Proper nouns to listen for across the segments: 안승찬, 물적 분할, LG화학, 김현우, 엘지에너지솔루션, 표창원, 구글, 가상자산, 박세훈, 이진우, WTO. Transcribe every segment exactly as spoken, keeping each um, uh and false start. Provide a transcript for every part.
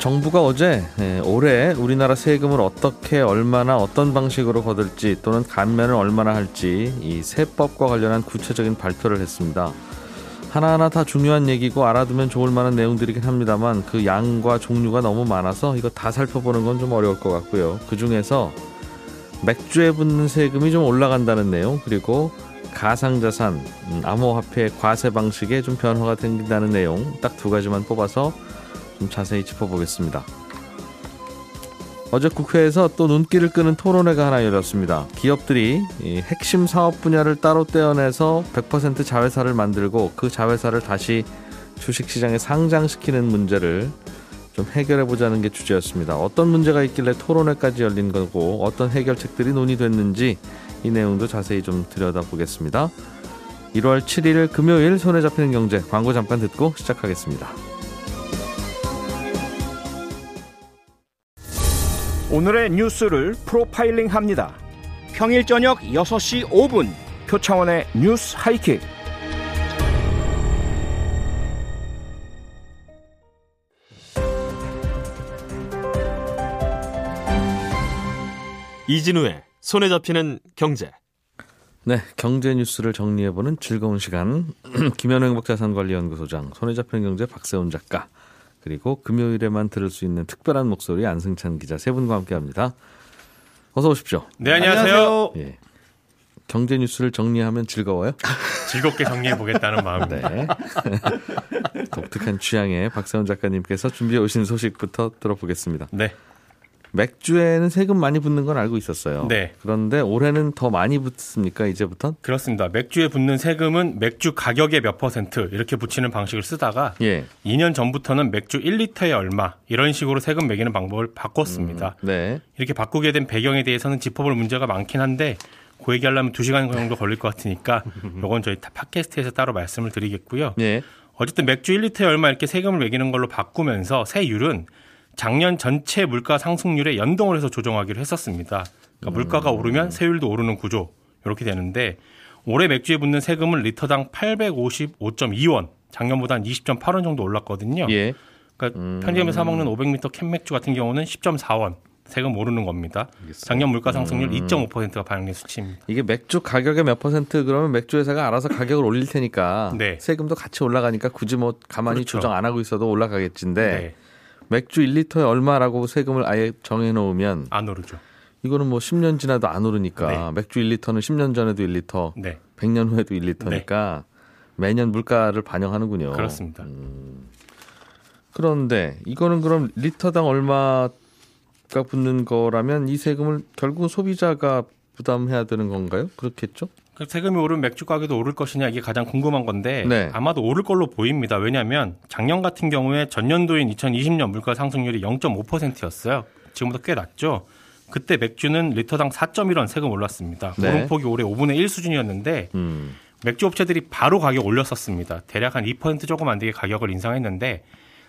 정부가 어제 올해 우리나라 세금을 어떻게, 얼마나, 어떤 방식으로 거둘지 또는 감면을 얼마나 할지, 이 세법과 관련한 구체적인 발표를 했습니다. 하나하나 다 중요한 얘기고 알아두면 좋을 만한 내용들이긴 합니다만, 그 양과 종류가 너무 많아서 이거 다 살펴보는 건 좀 어려울 것 같고요. 그중에서 맥주에 붙는 세금이 좀 올라간다는 내용, 그리고 가상자산, 암호화폐 과세 방식에 좀 변화가 생긴다는 내용, 딱 두 가지만 뽑아서 좀 자세히 짚어보겠습니다. 어제 국회에서 또 눈길을 끄는 토론회가 하나 열렸습니다. 기업들이 이 핵심 사업 분야를 따로 떼어내서 백 퍼센트 자회사를 만들고 그 자회사를 다시 주식시장에 상장시키는 문제를 좀 해결해보자는 게 주제였습니다. 어떤 문제가 있길래 토론회까지 열린 거고, 어떤 해결책들이 논의됐는지 이 내용도 자세히 좀 들여다보겠습니다. 일월 칠일 금요일 손에 잡히는 경제, 광고 잠깐 듣고 시작하겠습니다. 오늘의 뉴스를 프로파일링합니다. 평일 저녁 여섯 시 오 분 표창원의 뉴스 하이킥. 이진우의 손에 잡히는 경제. 네, 경제 뉴스를 정리해보는 즐거운 시간. 김현우 행복자산관리연구소장, 손에 잡히는 경제 박세훈 작가, 그리고 금요일에만 들을 수 있는 특별한 목소리 안승찬 기자 세 분과 함께합니다. 어서 오십시오. 네, 안녕하세요. 예. 경제 뉴스를 정리하면 즐거워요? 즐겁게 정리해보겠다는 마음입니다. 네. 독특한 취향의 박세훈 작가님께서 준비해 오신 소식부터 들어보겠습니다. 네. 맥주에는 세금 많이 붙는 건 알고 있었어요. 네. 그런데 올해는 더 많이 붙습니까, 이제부터? 그렇습니다. 맥주에 붙는 세금은 맥주 가격에 몇 퍼센트 이렇게 붙이는 방식을 쓰다가, 예, 이 년 전부터는 맥주 일 리터에 얼마 이런 식으로 세금 매기는 방법을 바꿨습니다. 음, 네. 이렇게 바꾸게 된 배경에 대해서는 짚어볼 문제가 많긴 한데 그 얘기하려면 두 시간 정도 걸릴 것 같으니까 이건 저희 팟캐스트에서 따로 말씀을 드리겠고요. 예. 어쨌든 맥주 일 리터에 얼마 이렇게 세금을 매기는 걸로 바꾸면서 세율은 작년 전체 물가 상승률에 연동을 해서 조정하기로 했었습니다. 그러니까 음. 물가가 오르면 세율도 오르는 구조, 이렇게 되는데, 올해 맥주에 붙는 세금은 리터당 팔백오십오 점 이 원, 작년보다 한 이십 점 팔 원 정도 올랐거든요. 예. 그러니까 음. 편의점에 사 먹는 오백 밀리리터 캔맥주 같은 경우는 십 점 사 원. 세금 오르는 겁니다. 알겠습니다. 작년 물가 상승률 음. 이 점 오 퍼센트가 반영된 수치입니다. 이게 맥주 가격에 몇 퍼센트, 그러면 맥주 회사가 알아서 가격을 올릴 테니까 네. 세금도 같이 올라가니까 굳이 뭐 가만히 그렇죠. 조정 안 하고 있어도 올라가겠지인데 네. 맥주 일 리터에 얼마라고 세금을 아예 정해놓으면 안 오르죠. 이거는 뭐 십 년 지나도 안 오르니까 네. 맥주 일 리터는 십 년 전에도 일 리터, 네. 백 년 후에도 일 리터니까 네. 매년 물가를 반영하는군요. 그렇습니다. 음. 그런데 이거는 그럼 리터당 얼마가 붙는 거라면 이 세금을 결국 소비자가 부담해야 되는 건가요? 그렇겠죠? 세금이 오른 맥주 가격도 오를 것이냐, 이게 가장 궁금한 건데 네. 아마도 오를 걸로 보입니다. 왜냐하면 작년 같은 경우에 전년도인 이천이십 년 물가 상승률이 영 점 오 퍼센트였어요. 지금보다 꽤 낮죠. 그때 맥주는 리터당 사 점 일 원 세금 올랐습니다. 네. 오름폭이 올해 오분의 일 수준이었는데 음. 맥주 업체들이 바로 가격 올렸었습니다. 대략 한 이 퍼센트 조금 안 되게 가격을 인상했는데,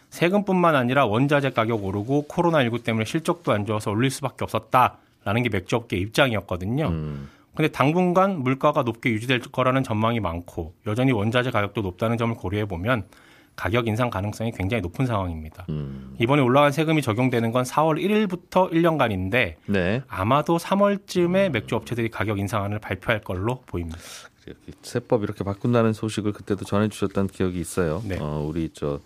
세금뿐만 아니라 원자재 가격 오르고 코로나십구 때문에 실적도 안 좋아서 올릴 수밖에 없었다라는 게 맥주 업계 입장이었거든요. 음. 근데 당분간 물가가 높게 유지될 거라는 전망이 많고, 여전히 원자재 가격도 높다는 점을 고려해보면 가격 인상 가능성이 굉장히 높은 상황입니다. 음. 이번에 올라간 세금이 적용되는 건 사월 일일부터 일 년간인데 네. 아마도 삼월쯤에 음. 맥주 업체들이 가격 인상안을 발표할 걸로 보입니다. 세법 이렇게 바꾼다는 소식을 그때도 전해주셨던 기억이 있어요. 네. 어, 우리 저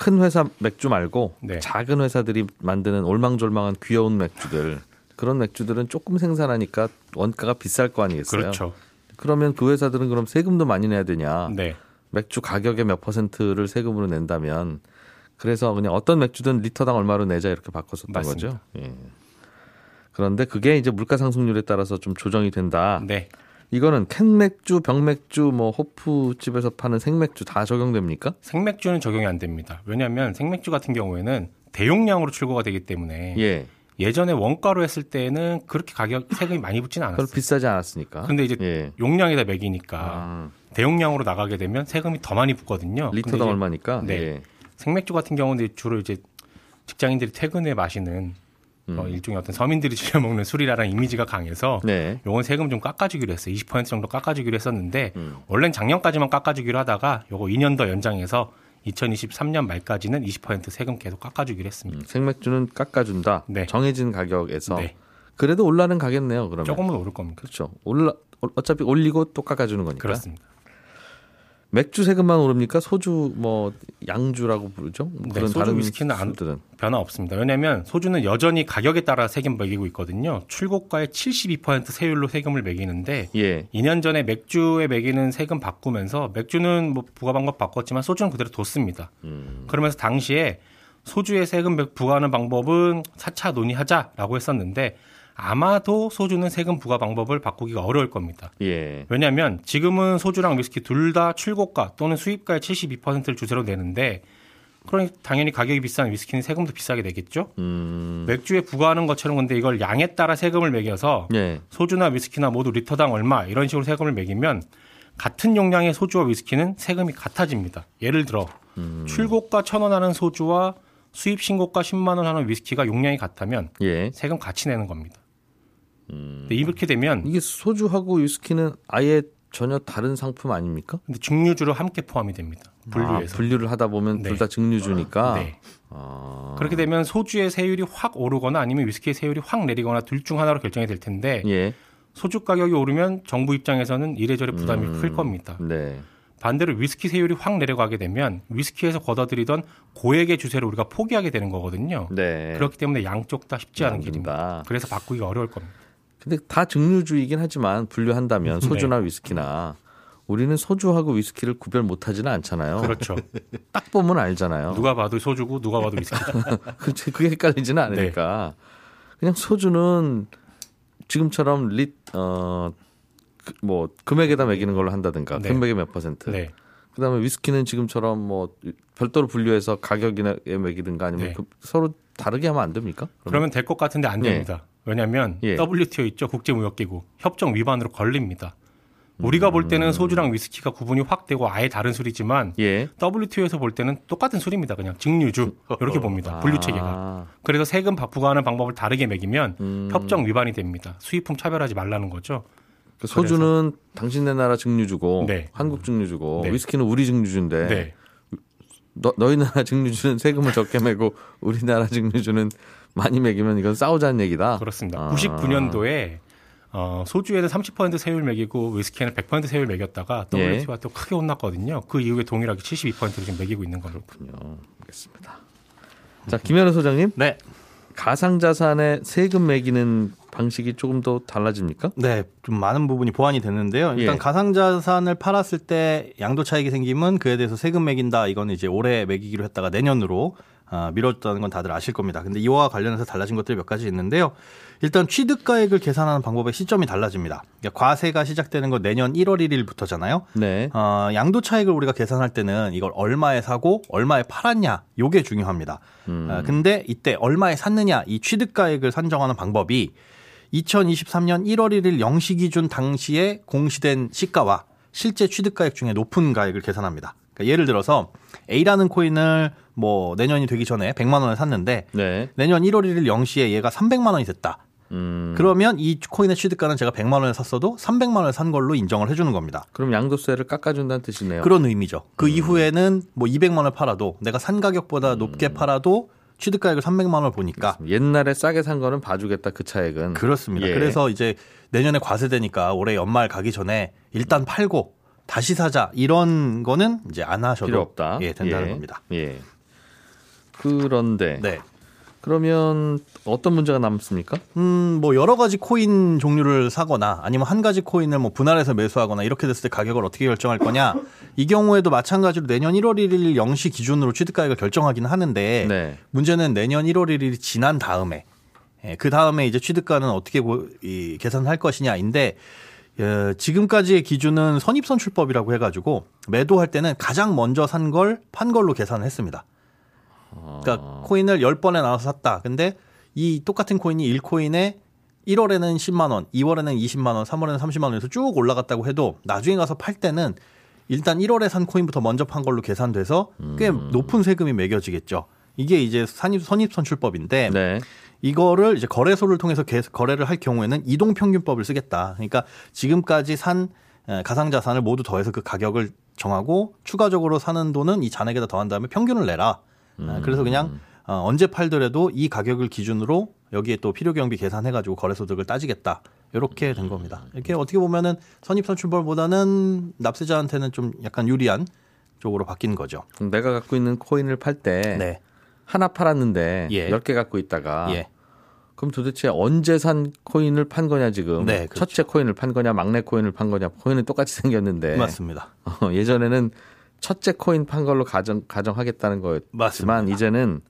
큰 회사 맥주 말고 네. 작은 회사들이 만드는 올망졸망한 귀여운 맥주들, 그런 맥주들은 조금 생산하니까 원가가 비쌀 거 아니겠어요? 그렇죠. 그러면 그 회사들은 그럼 세금도 많이 내야 되냐? 네. 맥주 가격의 몇 퍼센트를 세금으로 낸다면, 그래서 그냥 어떤 맥주든 리터당 얼마로 내자 이렇게 바꿨었던 맞습니다. 거죠. 예. 그런데 그게 이제 물가 상승률에 따라서 좀 조정이 된다. 네. 이거는 캔맥주, 병맥주, 뭐 호프집에서 파는 생맥주 다 적용됩니까? 생맥주는 적용이 안 됩니다. 왜냐하면 생맥주 같은 경우에는 대용량으로 출고가 되기 때문에. 예. 예전에 원가로 했을 때는 그렇게 가격 세금이 많이 붙지는 않았어요. 별로 비싸지 않았으니까. 근데 이제 예. 용량에다 매기니까 아. 대용량으로 나가게 되면 세금이 더 많이 붙거든요. 리터당 이제, 얼마니까? 네. 예. 생맥주 같은 경우는 주로 이제 직장인들이 퇴근에 마시는 음. 어, 일종의 어떤 서민들이 즐겨 먹는 술이라는 이미지가 강해서 네. 요건 세금 좀 깎아주기로 했어요. 이십 퍼센트 정도 깎아주기로 했었는데 음. 원래는 작년까지만 깎아주기로 하다가 요거 이 년 더 연장해서 이천이십삼 년 말까지는 이십 퍼센트 세금 계속 깎아주기로 했습니다. 음, 생맥주는 깎아준다. 네. 정해진 가격에서. 네. 그래도 올라는 가겠네요. 그러면 조금은 오를 겁니다. 그렇죠. 올라 어차피 올리고 또 깎아주는 거니까. 그렇습니다. 맥주 세금만 오릅니까? 소주 뭐 양주라고 부르죠? 네, 그런 소주, 다른 위스키는 안, 변화 없습니다. 왜냐하면 소주는 여전히 가격에 따라 세금 매기고 있거든요. 출고가의 칠십이 퍼센트 세율로 세금을 매기는데 예. 이 년 전에 맥주에 매기는 세금 바꾸면서 맥주는 뭐 부과한 것 바꿨지만 소주는 그대로 뒀습니다. 음. 그러면서 당시에 소주의 세금 부과하는 방법은 차차 논의하자라고 했었는데 아마도 소주는 세금 부과 방법을 바꾸기가 어려울 겁니다. 예. 왜냐하면 지금은 소주랑 위스키 둘 다 출고가 또는 수입가의 칠십이 퍼센트를 주세로 내는데 그러니 당연히 가격이 비싼 위스키는 세금도 비싸게 내겠죠. 음. 맥주에 부과하는 것처럼 근데 이걸 양에 따라 세금을 매겨서 예. 소주나 위스키나 모두 리터당 얼마 이런 식으로 세금을 매기면 같은 용량의 소주와 위스키는 세금이 같아집니다. 예를 들어 음. 출고가 천 원 하는 소주와 수입 신고가 십만 원 하는 위스키가 용량이 같다면 예. 세금 같이 내는 겁니다. 음. 근데 이렇게 되면 이게 소주하고 위스키는 아예 전혀 다른 상품 아닙니까? 근데 증류주로 함께 포함이 됩니다. 분류에서 아, 분류를 하다 보면 네. 둘 다 증류주니까. 네. 아. 그렇게 되면 소주의 세율이 확 오르거나 아니면 위스키의 세율이 확 내리거나 둘 중 하나로 결정이 될 텐데 예. 소주 가격이 오르면 정부 입장에서는 이래저래 부담이 음. 클 겁니다. 네. 반대로 위스키 세율이 확 내려가게 되면 위스키에서 걷어들이던 고액의 주세를 우리가 포기하게 되는 거거든요. 네. 그렇기 때문에 양쪽 다 쉽지 않은 길입니다. 그래서 바꾸기가 어려울 겁니다. 근데 다 증류주이긴 하지만 분류한다면 소주나 네. 위스키나 우리는 소주하고 위스키를 구별 못하지는 않잖아요. 그렇죠. 딱 보면 알잖아요. 누가 봐도 소주고 누가 봐도 위스키. 그게 헷갈리지는 않으니까. 네. 그냥 소주는 지금처럼 리, 어, 뭐 금액에다 매기는 걸로 한다든가 네. 금액의 몇 퍼센트. 네. 그다음에 위스키는 지금처럼 뭐 별도로 분류해서 가격이나 매기든가 아니면 네. 그, 서로 다르게 하면 안 됩니까? 그러면, 그러면 될 것 같은데 안 됩니다. 네. 왜냐하면 예. 더블유티오 있죠. 국제무역기구. 협정 위반으로 걸립니다. 우리가 볼 때는 소주랑 위스키가 구분이 확 되고 아예 다른 술이지만 예. 더블유티오에서 볼 때는 똑같은 술입니다. 그냥 증류주 이렇게 봅니다. 분류체계가. 아. 그래서 세금 부과하는 방법을 다르게 매기면 음. 협정 위반이 됩니다. 수입품 차별하지 말라는 거죠. 그러니까 소주는 당신네 나라 증류주고 네. 한국 증류주고 네. 위스키는 우리 증류주인데 네. 너, 너희 나라 증류주는 세금을 적게 매고 우리나라 증류주는 많이 매기면 이건 싸우자는 얘기다. 그렇습니다. 아. 구십구 년도에 어, 소주에는 삼십 퍼센트 세율 매기고 위스키에는 백 퍼센트 세율 매겼다가 더블유티오가 예. 또 크게 혼났거든요. 그 이후에 동일하게 칠십이 퍼센트를 지금 매기고 있는 거죠. 그렇군요. 알겠습니다. 자, 김현우 소장님. 네. 가상자산에 세금 매기는 방식이 조금 더 달라집니까? 네. 좀 많은 부분이 보완이 됐는데요. 일단 예. 가상자산을 팔았을 때 양도 차익이 생기면 그에 대해서 세금 매긴다. 이건 이제 올해 매기기로 했다가 내년으로 아, 미뤘다는 건 다들 아실 겁니다. 근데 이와 관련해서 달라진 것들이 몇 가지 있는데요. 일단 취득가액을 계산하는 방법의 시점이 달라집니다. 그러니까 과세가 시작되는 건 내년 일월 일일부터잖아요. 네. 어, 양도차익을 우리가 계산할 때는 이걸 얼마에 사고 얼마에 팔았냐 이게 중요합니다. 음. 어, 근데 이때 얼마에 샀느냐 이 취득가액을 산정하는 방법이 이천이십삼 년 일월 일일 영 시 기준 당시에 공시된 시가와 실제 취득가액 중에 높은 가액을 계산합니다. 그러니까 예를 들어서 A라는 코인을 뭐 내년이 되기 전에 백만 원을 샀는데 네. 내년 일월 일일 영 시에 얘가 삼백만 원이 됐다. 음. 그러면 이 코인의 취득가는 제가 백만 원을 샀어도 삼백만 원을 산 걸로 인정을 해주는 겁니다. 그럼 양도세를 깎아준다는 뜻이네요. 그런 의미죠. 그 음. 이후에는 뭐 이백만 원을 팔아도 내가 산 가격보다 높게 음. 팔아도 취득가액을 삼백만 원을 보니까 그렇습니다. 옛날에 싸게 산 거는 봐주겠다 그 차액은. 그렇습니다. 예. 그래서 이제 내년에 과세되니까 올해 연말 가기 전에 일단 팔고 다시 사자 이런 거는 이제 안 하셔도 필요 없다. 예, 된다는 예. 겁니다. 예. 그런데 네. 그러면 어떤 문제가 남습니까? 음, 뭐 여러 가지 코인 종류를 사거나 아니면 한 가지 코인을 뭐 분할해서 매수하거나 이렇게 됐을 때 가격을 어떻게 결정할 거냐. 이 경우에도 마찬가지로 내년 일월 일일 영 시 기준으로 취득가액을 결정하긴 하는데 네. 문제는 내년 일월 일일이 지난 다음에 예, 그 다음에 이제 취득가는 어떻게 보, 이, 계산할 것이냐인데 예, 지금까지의 기준은 선입선출법이라고 해가지고 매도할 때는 가장 먼저 산 걸 판 걸로 계산을 했습니다. 그러니까 코인을 열 번에 나눠서 샀다. 근데 이 똑같은 코인이 일 코인에 일월에는 십만 원, 이월에는 이십만 원, 삼월에는 삼십만 원 해서 쭉 올라갔다고 해도 나중에 가서 팔 때는 일단 일월에 산 코인부터 먼저 판 걸로 계산돼서 꽤 음. 높은 세금이 매겨지겠죠. 이게 이제 선입선출법인데 네. 이거를 이제 거래소를 통해서 거래를 할 경우에는 이동평균법을 쓰겠다. 그러니까 지금까지 산 가상자산을 모두 더해서 그 가격을 정하고 추가적으로 사는 돈은 이 잔액에다 더한 다음에 평균을 내라. 음. 그래서 그냥 언제 팔더라도 이 가격을 기준으로 여기에 또 필요경비 계산해가지고 거래소득을 따지겠다. 이렇게 된 겁니다. 이렇게 어떻게 보면은 선입선출법보다는 납세자한테는 좀 약간 유리한 쪽으로 바뀐 거죠. 그럼 내가 갖고 있는 코인을 팔 때 네. 하나 팔았는데 예. 열 개 갖고 있다가 예. 그럼 도대체 언제 산 코인을 판 거냐 지금. 네, 그렇죠. 첫째 코인을 판 거냐 막내 코인을 판 거냐. 코인은 똑같이 생겼는데. 맞습니다. 어, 예전에는 첫째 코인 판 걸로 가정, 가정하겠다는 거였지만 맞습니다. 이제는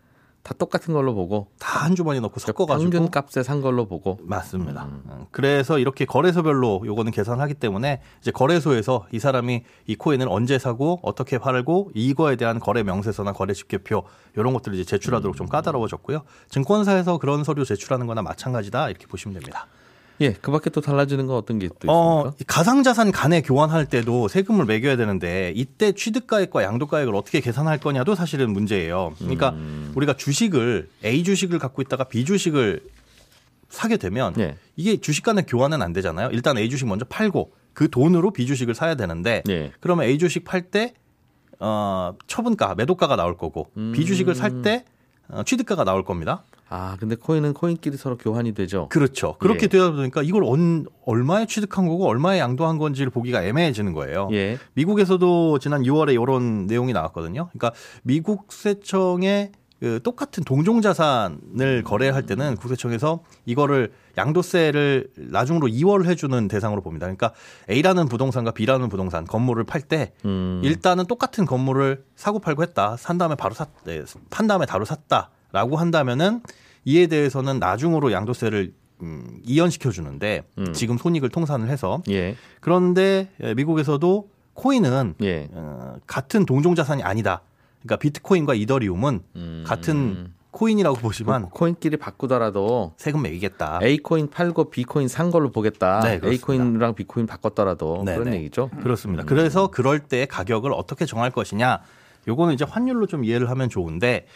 다 똑같은 걸로 보고 다 한 주머니 넣고 섞어가지고 평균 값에 산 걸로 보고 맞습니다. 음. 그래서 이렇게 거래소별로 요거는 계산하기 때문에 이제 거래소에서 이 사람이 이 코인을 언제 사고 어떻게 팔고 이거에 대한 거래 명세서나 거래 집계표 이런 것들을 이제 제출하도록 음. 좀 까다로워졌고요. 증권사에서 그런 서류 제출하는 거나 마찬가지다 이렇게 보시면 됩니다. 예, 그 밖에 또 달라지는 건 어떤 게 또 있습니까? 어, 가상자산 간에 교환할 때도 세금을 매겨야 되는데 이때 취득가액과 양도가액을 어떻게 계산할 거냐도 사실은 문제예요. 그러니까 음. 우리가 주식을 A 주식을 갖고 있다가 B 주식을 사게 되면 예. 이게 주식 간의 교환은 안 되잖아요. 일단 A 주식 먼저 팔고 그 돈으로 B 주식을 사야 되는데 예. 그러면 A 주식 팔 때 어, 처분가, 매도가가 나올 거고 음. B 주식을 살 때 어, 취득가가 나올 겁니다. 아, 근데 코인은 코인끼리 서로 교환이 되죠. 그렇죠. 그렇게 예. 되다 보니까 이걸 언, 얼마에 취득한 거고 얼마에 양도한 건지를 보기가 애매해지는 거예요. 예. 미국에서도 지난 유월에 이런 내용이 나왔거든요. 그러니까 미국 세청의 그 똑같은 동종 자산을 거래할 때는 국세청에서 이거를 양도세를 나중으로 이월해 주는 대상으로 봅니다. 그러니까 A라는 부동산과 B라는 부동산 건물을 팔 때 음. 일단은 똑같은 건물을 사고 팔고 했다. 산 다음에 바로 샀, 네, 판 다음에 바로 샀다. 라고 한다면은 이에 대해서는 나중으로 양도세를 음, 이연시켜 주는데 음. 지금 손익을 통산을 해서 예. 그런데 미국에서도 코인은 예. 어, 같은 동종 자산이 아니다. 그러니까 비트코인과 이더리움은 음. 같은 코인이라고 보시면 그 코인끼리 바꾸더라도 세금 매기겠다. A 코인 팔고 B 코인 산 걸로 보겠다. 네, A 코인랑 B 코인 바꿨더라도 네네. 그런 얘기죠. 그렇습니다. 음. 그래서 그럴 때 가격을 어떻게 정할 것이냐? 요거는 이제 환율로 좀 이해를 하면 좋은데.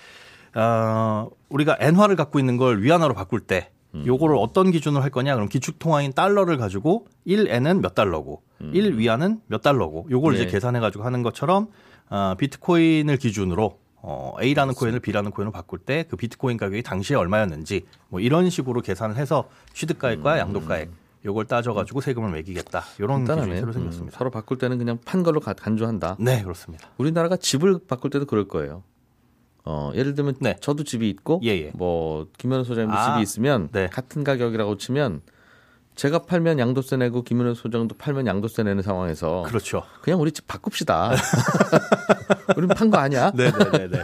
어, 우리가 엔화를 갖고 있는 걸 위안화로 바꿀 때 요거를 어떤 기준으로 할 거냐? 그럼 기축통화인 달러를 가지고 일 엔은 몇 달러고 음. 일 위안은 몇 달러고 요걸 네. 이제 계산해 가지고 하는 것처럼 어, 비트코인을 기준으로 어, A라는 코인을 B라는 코인으로 바꿀 때 그 비트코인 가격이 당시에 얼마였는지 뭐 이런 식으로 계산을 해서 취득가액과 음. 양도가액 요걸 따져가지고 세금을 매기겠다. 이런 기준이 새로 생겼습니다. 음, 서로 바꿀 때는 그냥 판 걸로 간주한다. 네, 그렇습니다. 우리나라가 집을 바꿀 때도 그럴 거예요. 어, 예를 들면 네. 저도 집이 있고 예예. 뭐 김현우 소장님도 아, 집이 있으면 네. 같은 가격이라고 치면 제가 팔면 양도세 내고 김현우 소장도 팔면 양도세 내는 상황에서 그렇죠. 그냥 우리 집 바꿉시다. 우린 판 거 아니야? 네네네.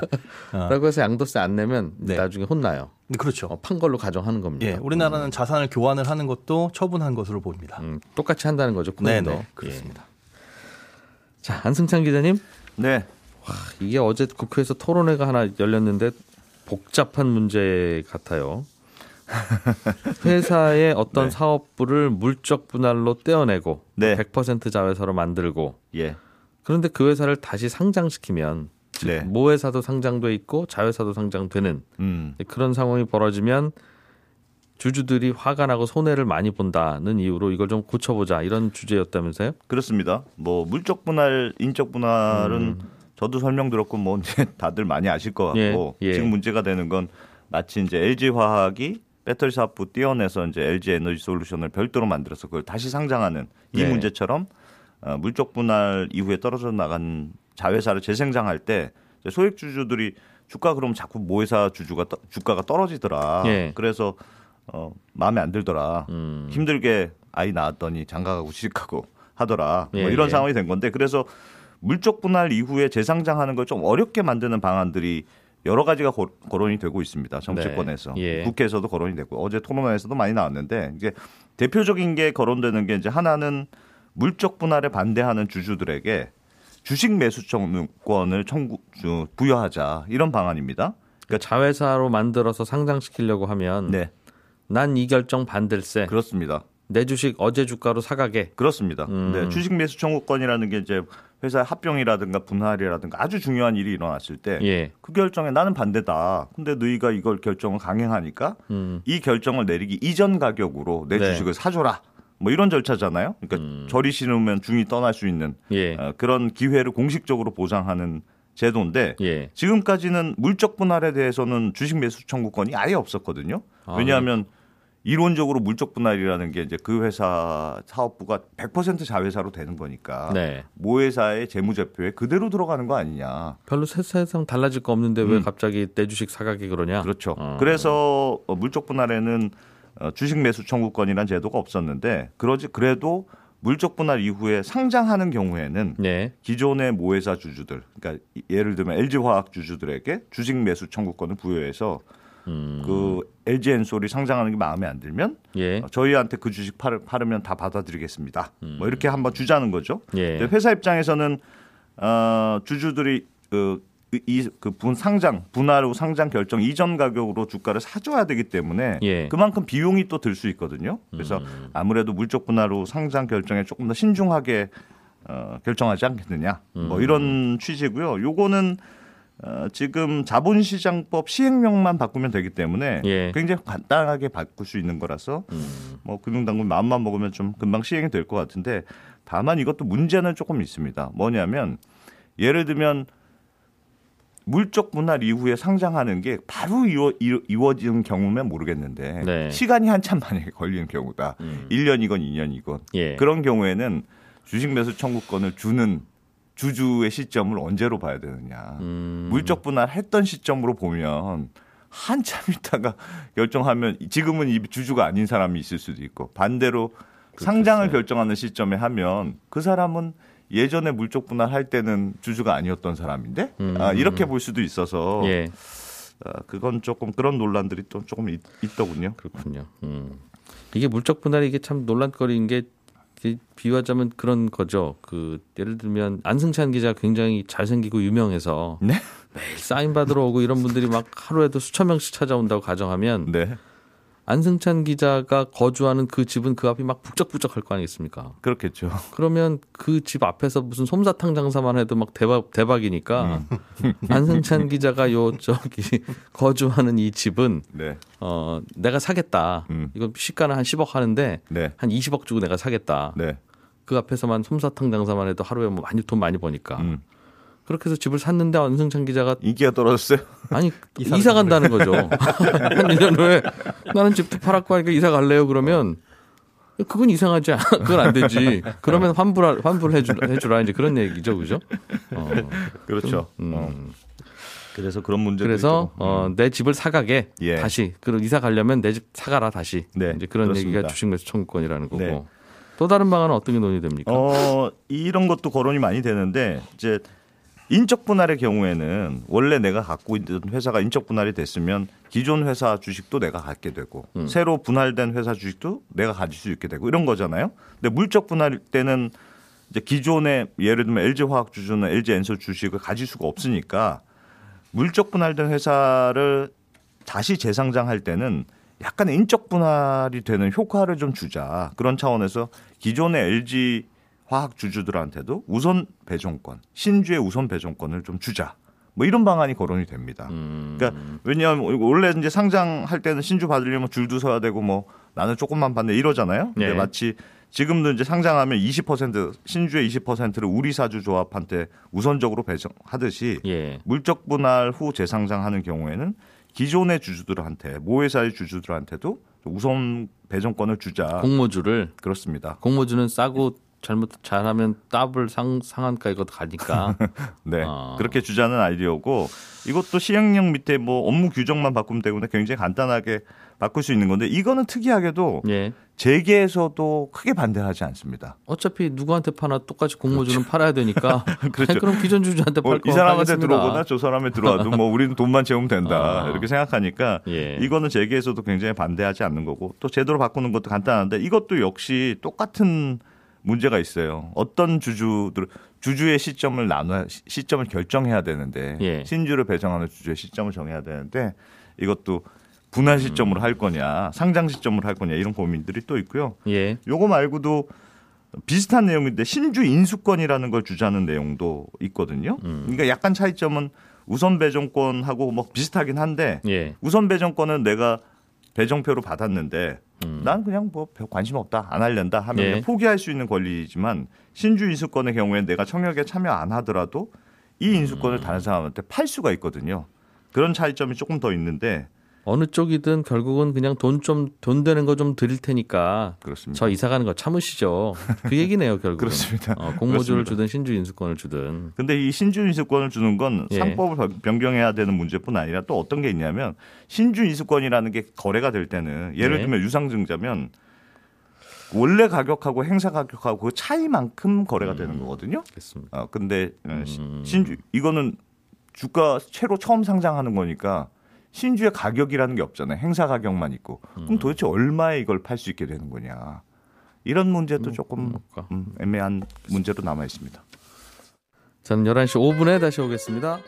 어. 라고 해서 양도세 안 내면 네. 나중에 혼나요. 그렇죠. 어, 판 걸로 가정하는 겁니다. 예, 우리나라는 음. 자산을 교환을 하는 것도 처분한 것으로 보입니다. 음, 똑같이 한다는 거죠. 네네. 그렇습니다. 예. 자, 안승찬 기자님. 네. 이게 어제 국회에서 토론회가 하나 열렸는데 복잡한 문제 같아요. 회사의 어떤 네. 사업부를 물적 분할로 떼어내고 네. 백 퍼센트 자회사로 만들고 예. 그런데 그 회사를 다시 상장시키면 즉 네. 모회사도 상장돼 있고 자회사도 상장되는 음. 그런 상황이 벌어지면 주주들이 화가 나고 손해를 많이 본다는 이유로 이걸 좀 고쳐보자 이런 주제였다면서요? 그렇습니다. 뭐 물적 분할, 인적 분할은 음. 저도 설명 들었고 뭐 이제 다들 많이 아실 것 같고 예, 예. 지금 문제가 되는 건 마치 이제 엘지화학이 배터리 사업부 떼어내서 이제 엘지에너지솔루션을 별도로 만들어서 그걸 다시 상장하는 이 네. 문제처럼 어, 물적 분할 이후에 떨어져 나간 자회사를 재생장할 때 소액 주주들이 주가 그러면 자꾸 모회사 주주가 주가가 떨어지더라. 예. 그래서 어, 마음에 안 들더라. 음. 힘들게 아이 낳았더니 장가가고 시집가고 하더라. 예, 뭐 이런 예. 상황이 된 건데 그래서. 물적 분할 이후에 재상장하는 걸 좀 어렵게 만드는 방안들이 여러 가지가 고, 거론이 되고 있습니다. 정치권에서. 네. 예. 국회에서도 거론이 되고 어제 토론회에서도 많이 나왔는데 이제 대표적인 게 거론되는 게 이제 하나는 물적 분할에 반대하는 주주들에게 주식 매수 청구권을 청구, 부여하자 이런 방안입니다. 그러니까 자회사로 만들어서 상장시키려고 하면 네. 난 이 결정 반댈세. 그렇습니다. 내 주식 어제 주가로 사가게. 그렇습니다. 음. 네, 주식 매수 청구권이라는 게 이제 회사의 합병이라든가 분할이라든가 아주 중요한 일이 일어났을 때 그 예. 결정에 나는 반대다. 근데 너희가 이걸 결정을 강행하니까 음. 이 결정을 내리기 이전 가격으로 내 네. 주식을 사줘라. 뭐 이런 절차잖아요. 그러니까 음. 저리 신으면 중이 떠날 수 있는 예. 어, 그런 기회를 공식적으로 보장하는 제도인데 예. 지금까지는 물적 분할에 대해서는 주식 매수 청구권이 아예 없었거든요. 아. 왜냐하면 이론적으로 물적 분할이라는 게 이제 그 회사 사업부가 백 퍼센트 자회사로 되는 거니까 네. 모 회사의 재무제표에 그대로 들어가는 거 아니냐. 별로 세상 달라질 거 없는데 음. 왜 갑자기 내 주식 사가기 그러냐. 그렇죠. 어. 그래서 물적 분할에는 주식 매수 청구권이라는 제도가 없었는데 그러지 그래도 물적 분할 이후에 상장하는 경우에는 네. 기존의 모 회사 주주들, 그러니까 예를 들면 엘지화학 주주들에게 주식 매수 청구권을 부여해서 음. 그 엘지엔솔이 상장하는 게 마음에 안 들면 예. 저희한테 그 주식 팔, 팔으면 다 받아들이겠습니다. 음. 뭐 이렇게 한번 주자는 거죠. 예. 회사 입장에서는 어, 주주들이 그, 이, 그 분 상장 분할 후 상장 결정 이전 가격으로 주가를 사줘야 되기 때문에 예. 그만큼 비용이 또 들 수 있거든요. 그래서 음. 아무래도 물적 분할 후 상장 결정에 조금 더 신중하게 어, 결정하지 않겠느냐. 음. 뭐 이런 취지고요. 요거는 어, 지금 자본시장법 시행령만 바꾸면 되기 때문에 예. 굉장히 간단하게 바꿀 수 있는 거라서 음. 뭐 금융당국 마음만 먹으면 좀 금방 시행이 될 것 같은데 다만 이것도 문제는 조금 있습니다. 뭐냐면 예를 들면 물적 분할 이후에 상장하는 게 바로 이루, 이루, 이루어지는 경우면 모르겠는데 네. 시간이 한참 만약에 걸리는 경우다. 음. 일 년이건 이 년이건 예. 그런 경우에는 주식 매수 청구권을 주는 주주의 시점을 언제로 봐야 되느냐. 음. 물적 분할했던 시점으로 보면 한참 있다가 결정하면 지금은 이 주주가 아닌 사람이 있을 수도 있고 반대로 그렇겠어요. 상장을 결정하는 시점에 하면 그 사람은 예전에 물적 분할할 때는 주주가 아니었던 사람인데 음. 아, 이렇게 볼 수도 있어서 예. 아, 그건 조금 그런 논란들이 또 조금 있, 있더군요. 그렇군요. 음. 이게 물적 분할이 이게 참 논란거리인 게 비유하자면 그런 거죠. 그 예를 들면 안승찬 기자 굉장히 잘생기고 유명해서 네? 매일 사인 받으러 오고 이런 분들이 막 하루에도 수천 명씩 찾아온다고 가정하면 네. 안승찬 기자가 거주하는 그 집은 그 앞이 막 북적북적할 거 아니겠습니까? 그렇겠죠. 그러면 그 집 앞에서 무슨 솜사탕 장사만 해도 막 대박 대박이니까 음. 안승찬 기자가 요 저기 거주하는 이 집은 네. 어 내가 사겠다. 음. 이건 시가는 한 십억 하는데 네. 한 이십억 주고 내가 사겠다. 네. 그 앞에서만 솜사탕 장사만 해도 하루에 뭐 많이 돈 많이 버니까. 음. 그렇게 해서 집을 샀는데 안승찬 기자가 인기가 떨어졌어요? 아니 이사 간다는 거죠. 한 일 년 후에 나는 집도 팔았고 하니까 이사 갈래요 그러면 그건 이상하지 않아. 그건 안 되지. 그러면 환불 환불해 주라, 해주라 이제 그런 얘기죠, 그죠? 어, 그렇죠. 좀, 음. 어. 그래서 그런 문제. 그래서 어, 내 집을 사가게 예. 다시 그럼 이사 가려면 내 집 사가라 다시 네, 이제 그런 그렇습니다. 얘기가 주식 매수 청구권이라는 거고 네. 또 다른 방안은 어떻게 논의됩니까? 어, 이런 것도 거론이 많이 되는데 이제. 인적 분할의 경우에는 원래 내가 갖고 있는 회사가 인적 분할이 됐으면 기존 회사 주식도 내가 갖게 되고 음. 새로 분할된 회사 주식도 내가 가질 수 있게 되고 이런 거잖아요. 근데 물적 분할 때는 이제 기존의 예를 들면 엘지화학 주주는 엘지엔솔 주식을 가질 수가 없으니까 물적 분할된 회사를 다시 재상장할 때는 약간 인적 분할이 되는 효과를 좀 주자. 그런 차원에서 기존의 엘지 화학 주주들한테도 우선 배정권, 신주의 우선 배정권을 좀 주자. 뭐 이런 방안이 거론이 됩니다. 음. 그러니까 왜냐하면 원래 이제 상장할 때는 신주 받으려면 줄도 서야 되고 뭐 나는 조금만 받네 이러잖아요. 근데 네. 마치 지금도 이제 상장하면 이십 퍼센트 신주의 이십 퍼센트를 우리 사주 조합한테 우선적으로 배정하듯이 예. 물적 분할 후 재상장하는 경우에는 기존의 주주들한테 모 회사의 주주들한테도 우선 배정권을 주자. 공모주를 그렇습니다. 공모주는 싸고 잘못 잘하면 더블 상 상한가 이것 가니까 네 어. 그렇게 주자는 아이디어고 이것도 시행령 밑에 뭐 업무 규정만 바꾸면 되고 굉장히 간단하게 바꿀 수 있는 건데 이거는 특이하게도 예. 재계에서도 크게 반대하지 않습니다. 어차피 누구한테 파나 똑같이 공모주는 그렇죠. 팔아야 되니까 그렇죠. 아니, 그럼 기존 주주한테 팔 거 이 사람한테 하겠습니다. 들어오거나 저 사람에 들어와도 뭐 우리는 돈만 채우면 된다 아. 이렇게 생각하니까 예. 이거는 재계에서도 굉장히 반대하지 않는 거고 또 제도로 바꾸는 것도 간단한데 이것도 역시 똑같은 문제가 있어요. 어떤 주주들 주주의 시점을 나눠 시점을 결정해야 되는데 예. 신주를 배정하는 주주의 시점을 정해야 되는데 이것도 분할 시점으로 음. 할 거냐, 상장 시점으로 할 거냐 이런 고민들이 또 있고요. 예. 요거 말고도 비슷한 내용인데 신주 인수권이라는 걸 주자는 내용도 있거든요. 음. 그러니까 약간 차이점은 우선 배정권하고 뭐 비슷하긴 한데 예. 우선 배정권은 내가 배정표로 받았는데 음. 난 그냥 뭐 관심 없다, 안 하려다 하면 예. 포기할 수 있는 권리지만 신주 인수권의 경우에 내가 청약에 참여 안 하더라도 이 인수권을 음. 다른 사람한테 팔 수가 있거든요. 그런 차이점이 조금 더 있는데 어느 쪽이든 결국은 그냥 돈 좀 돈 되는 거 좀 드릴 테니까 그렇습니다. 저 이사 가는 거 참으시죠. 그 얘기네요, 결국은. 그렇습니다. 어, 공모주를 그렇습니다. 주든 신주 인수권을 주든. 근데 이 신주 인수권을 주는 건 예. 상법을 변경해야 되는 문제뿐 아니라 또 어떤 게 있냐면 신주 인수권이라는 게 거래가 될 때는 예를 들면 예. 유상증자면 원래 가격하고 행사 가격하고 그 차이만큼 거래가 음, 되는 거거든요. 그렇습니다. 어, 근데 음. 신주 이거는 주가 최로 처음 상장하는 거니까 신주의 가격이라는 게 없잖아요. 행사 가격만 있고. 그럼 도대체 얼마에 이걸 팔 수 있게 되는 거냐. 이런 문제도 조금 음, 애매한 문제로 남아 있습니다. 저는 열한 시 오 분에 다시 오겠습니다.